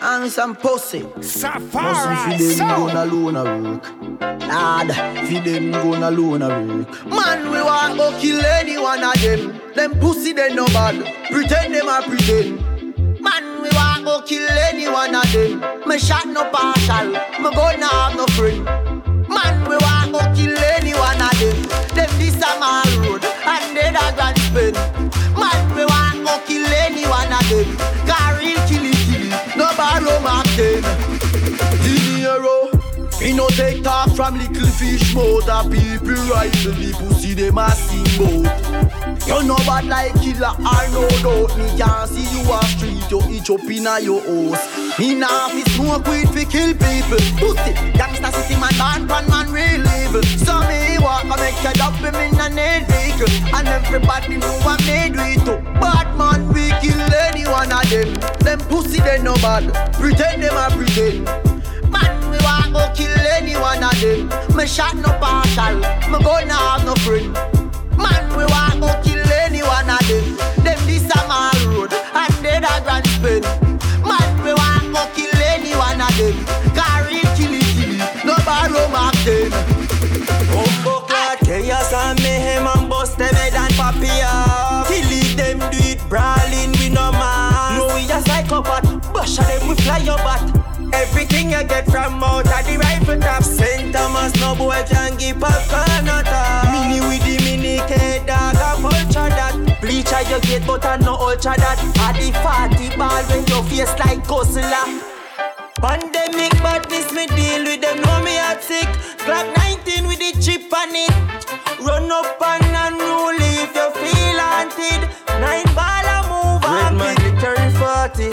I'm some pussy. Safari Sound. Lad, fi dem gonna loan a work. Man, we want go kill any one of them. Them pussy they no bad. Pretend them a pretend. Man, we want go kill any one of them. Me shot no partial. Me gonna have no friend. Man, we want go kill any one of them. Them this a mall road and they da grand spend. Man, we want go kill any one of them. Car real killing. No borrow my ten dinero. We no take talk from little fish mode. The people right to the pussy them a sing bout. You no bad like killer or no doubt. Me can't see you a street. You each up in a your house. Me nah fi smoke weed fi kill people. Pussy gangsta city man band pan man real evil. So me walk and make you drop him in a net vehicle. And everybody know I made with too. Bad man we kill anyone of them. Them pussy they no bad. Pretend them a pretend. Man, we want go kill any one of them. Me shot no partial, me gonna have no friend. Man, we want go kill any one of them. Them this a mall road and they da grand spend. Man, we want go kill any one of them. Carry killy killy, no borrow mark them. Bumbo clad, chaos and mayhem and bust them head and papilla. Killy them do it brawling, we no man. No we a psychopath, bash at them we fly your bat. Everything I get from out of the rifle top. Saint Thomas, no boy can give popcorn at all. Mini with the mini K dog of ultra that. Bleach at your gate but I no ultra that. At the fatty ball when your face like Godzilla. Pandemic badness me deal with them, know me at sick. Glock nineteen with the chip on it. Run up and unroll if you feel haunted. Nine ball a move on me. Red man, carry forty.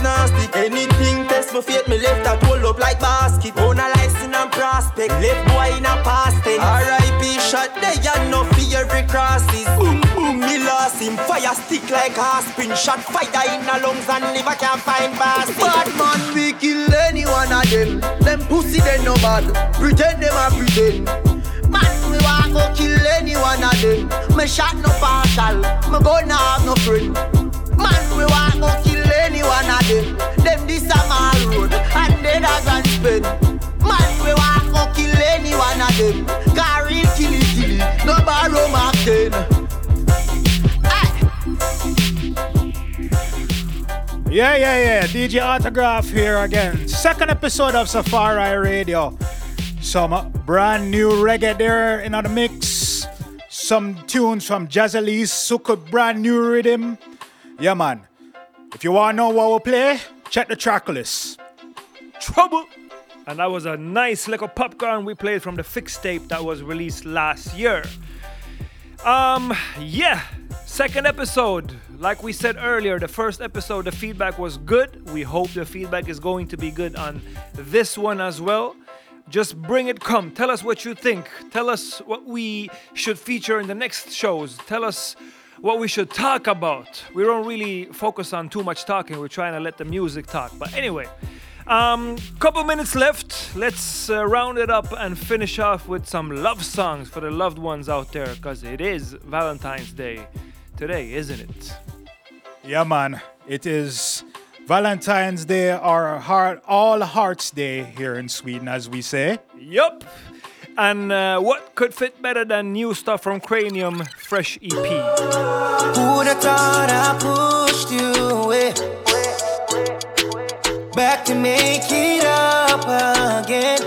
Nasty. Anything test my fate, me left that hold up like basket. Own a license and prospect, left boy in a past tense. R I P shot, they had no fear, every crosses. Boom, boom, me lost him, fire a stick like a spin shot. Fighter in the lungs and liver can't find bass. Bad man, we kill any one of them. Them pussy they no bad. Pretend them a pretend. Man, we want go kill any one of them. Me shot no partial. Me gonna have no friend. Man, we want go kill any one of them. Them this a my road and they da grand spend. Man, we want go kill any one of them. Car real killy killy, no borrow my ten. Yeah, yeah, yeah. D J Autograph here again. Second episode of Safari Radio. Some uh, brand new reggae there in the mix. Some tunes from Jazzy Lee's Sukut brand new rhythm. Yeah, man. If you want to know what we play, check the track list. Trouble. And that was a nice little popcorn we played from the fix tape that was released last year. Um, yeah. Second episode. Like we said earlier, the first episode, the feedback was good. We hope the feedback is going to be good on this one as well. Just bring it, come. Tell us what you think. Tell us what we should feature in the next shows. Tell us what we should talk about. We don't really focus on too much talking. We're trying to let the music talk. But anyway, um, couple minutes left. Let's uh, round it up and finish off with some love songs for the loved ones out there, because it is Valentine's Day today, isn't it? Yeah, man, it is Valentine's Day, or heart, All Hearts Day here in Sweden, as we say. Yup. And uh, what could fit better than new stuff from Cranium, fresh E P. Who'd have thought I pushed you away, back to make it up again.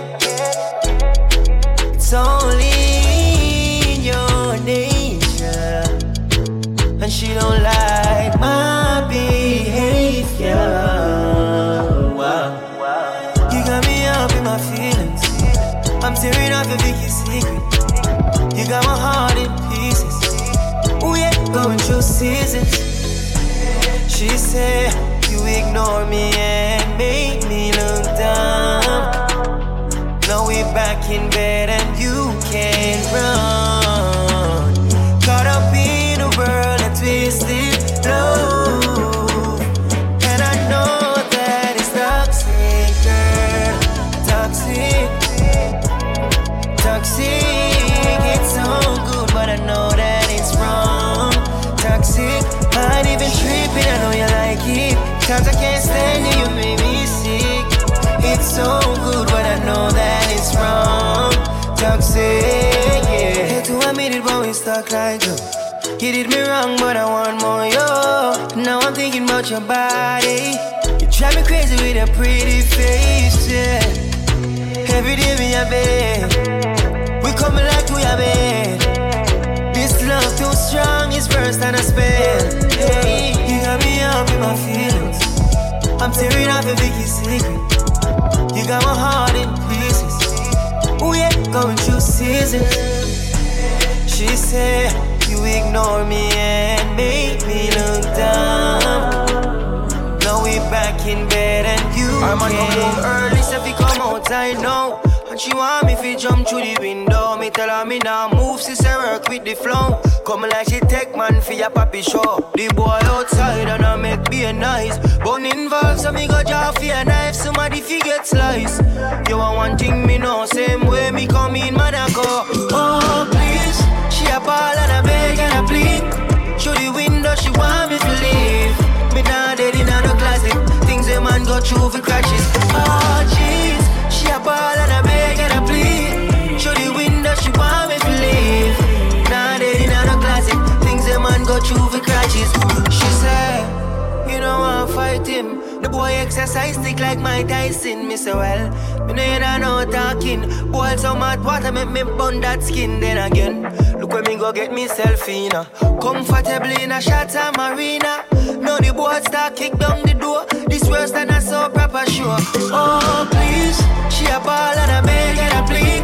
It's only in your nature, and she don't like my behavior. I'm tearing up your biggest secret. You got my heart in pieces. Oh yeah, going through seasons. She said, you ignore me and made me look dumb. Now we're back in bed and you can't run. Caught up in a world of twisted love. Toxic, it's so good, but I know that it's wrong. Toxic, I ain't even tripping, I know you like it. Cause I can't stand you, you make me sick. It's so good, but I know that it's wrong. Toxic, yeah. Hate to admit it, but we stuck like you. You did me wrong, but I want more, yo. Now I'm thinking about your body. You drive me crazy with a pretty face, yeah. Every day we are bad. Come like we are bad. This love too strong is worse than a spell. Hey, you got me up in my feelings. I'm tearing up your biggest secret. You got my heart in pieces. Oh yeah, going through seasons. She said you ignore me and made me look dumb. Now we back in bed and you I'm on home early, so we come out I know. And she want me fi jump through the window. Me tell her me nah move, since I work with the flow. Come like she take man fi a papi show. The boy outside and I make be nice. Bone involved, so me go jaw fi a knife. Somebody fi get slice. You want one thing me know, same way me come in, man I go. Oh please, she a ball and I beg and I plead. Through the window she want me to leave. Me nah dead in no classic. Things a man go through fi crashes. Oh jeez, she a ball and I beg. Go through the crashes. She said, you know I fight him. The boy exercise stick like Mike Tyson. Me say well, me know you don't know talking. Boil some hot water, make me burn that skin. Then again, look when me go get myself in a comfortably in a shatter marina. Now the boy start kick down the door. This worse than I saw proper sure. Oh please, she a ball and I beg and I plead.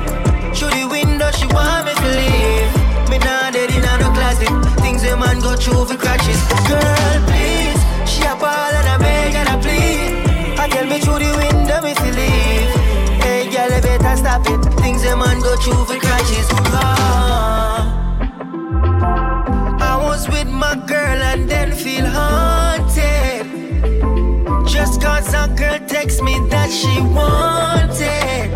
Through the window she want me to leave. Me nah dead in no classic. Things a man go through for crashes. Girl, please. She a ball and I beg and I plead. I tell me through the window if you leave. Hey, girl, you better stop it. Things a man go through for crashes. Ah. I was with my girl and then text me that she wanted.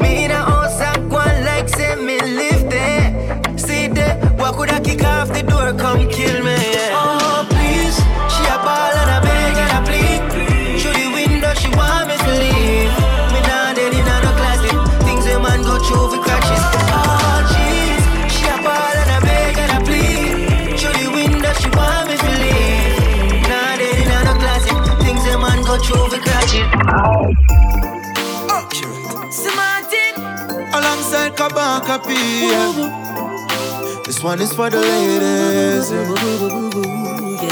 Me in a house I want like say me live there. See there, why could I kick off the door, come kill me? Oh please, she a ball and a beg and a plead. Through the window she want me to leave. Me not dead in no class, things a man go through the crutches. Oh jeez, she a ball and a beg and a plead. Through the window she want me to leave. Not dead in no class, things a man go through the crutches. Alongside Kabaka P. This one is for the ladies. Yeah.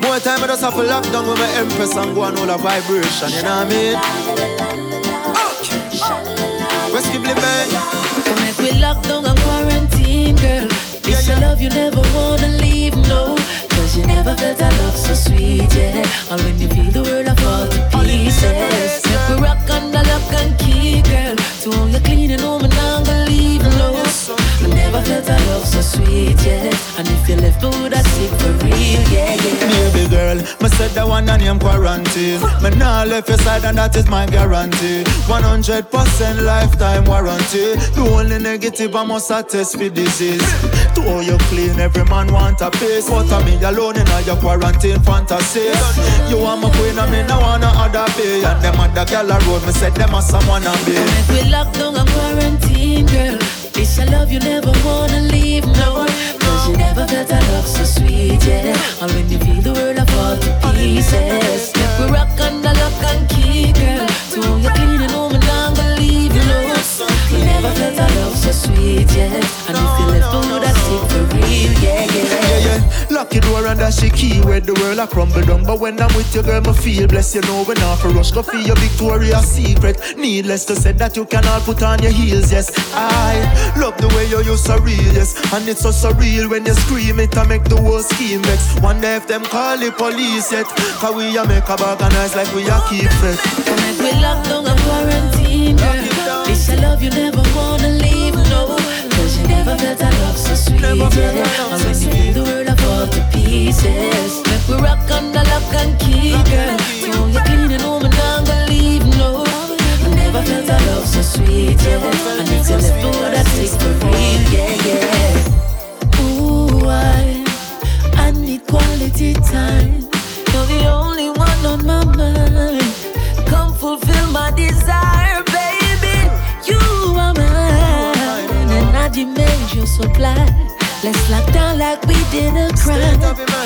More time I just have to lock down with my Empress and go on all the vibration, you know what I mean? Oh. Let's keep living. Make we lock down and quarantine, girl. It's a love you never wanna leave, no. Cause you never felt a love so sweet, yeah. And when you feel the world I fall to pieces. We rock and I lock and key, girl. To all the clean and home and I'm gonna leave alone. I never felt a love so sweet, yeah. And if you left me would I sleep for real, yeah, yeah. Baby girl, me said that one and I'm quarantine. Me nah left your side and that is my guarantee. one hundred percent lifetime warranty. The only negative I must attest for disease. To all you clean, every man want a piece. But I me alone in all your quarantine fantasies. You want my queen and me nah want no other pay. And them other girl a road, me said them as someone and be. Make we lock down and quarantine, girl. This I love you never wanna leave, no. Cause you never felt a love so sweet, yeah. And when you feel the world I fall to pieces. We rock and I lock and key, girl. To all you clean and home and I'm gonna leave, you know. You never felt a love so sweet, yeah. And if you left me would I sleep for real, yeah, yeah. Lock your door and that's your key where the world I crumble down. But when I'm with you, girl, me feel blessed. You know when off a rush, go feel your Victoria's Secret. Needless to say that you can all put on your heels, yes. I love the way you use surreal, yes. And it's so surreal when you scream it, I make the whole scheme vex. One day if them call the police yet, cause we a make a organize like we a keep it. Make we lock down and quarantine, girl. This I love you never wanna leave, no. Cause you never felt a love so sweet, never yeah. And when you feel the world I fall to pieces. Make we rock and I lock and key, girl. To all you clean and home and I'm gonna leave, no. I never felt a love so sweet, yeah. And it's a level that takes for real, yeah, yeah. Ooh, I, I need quality time. You're the only one on my mind. Come fulfill my desire, baby. You are mine. Demand your supply. Let's lock down like we did a crime.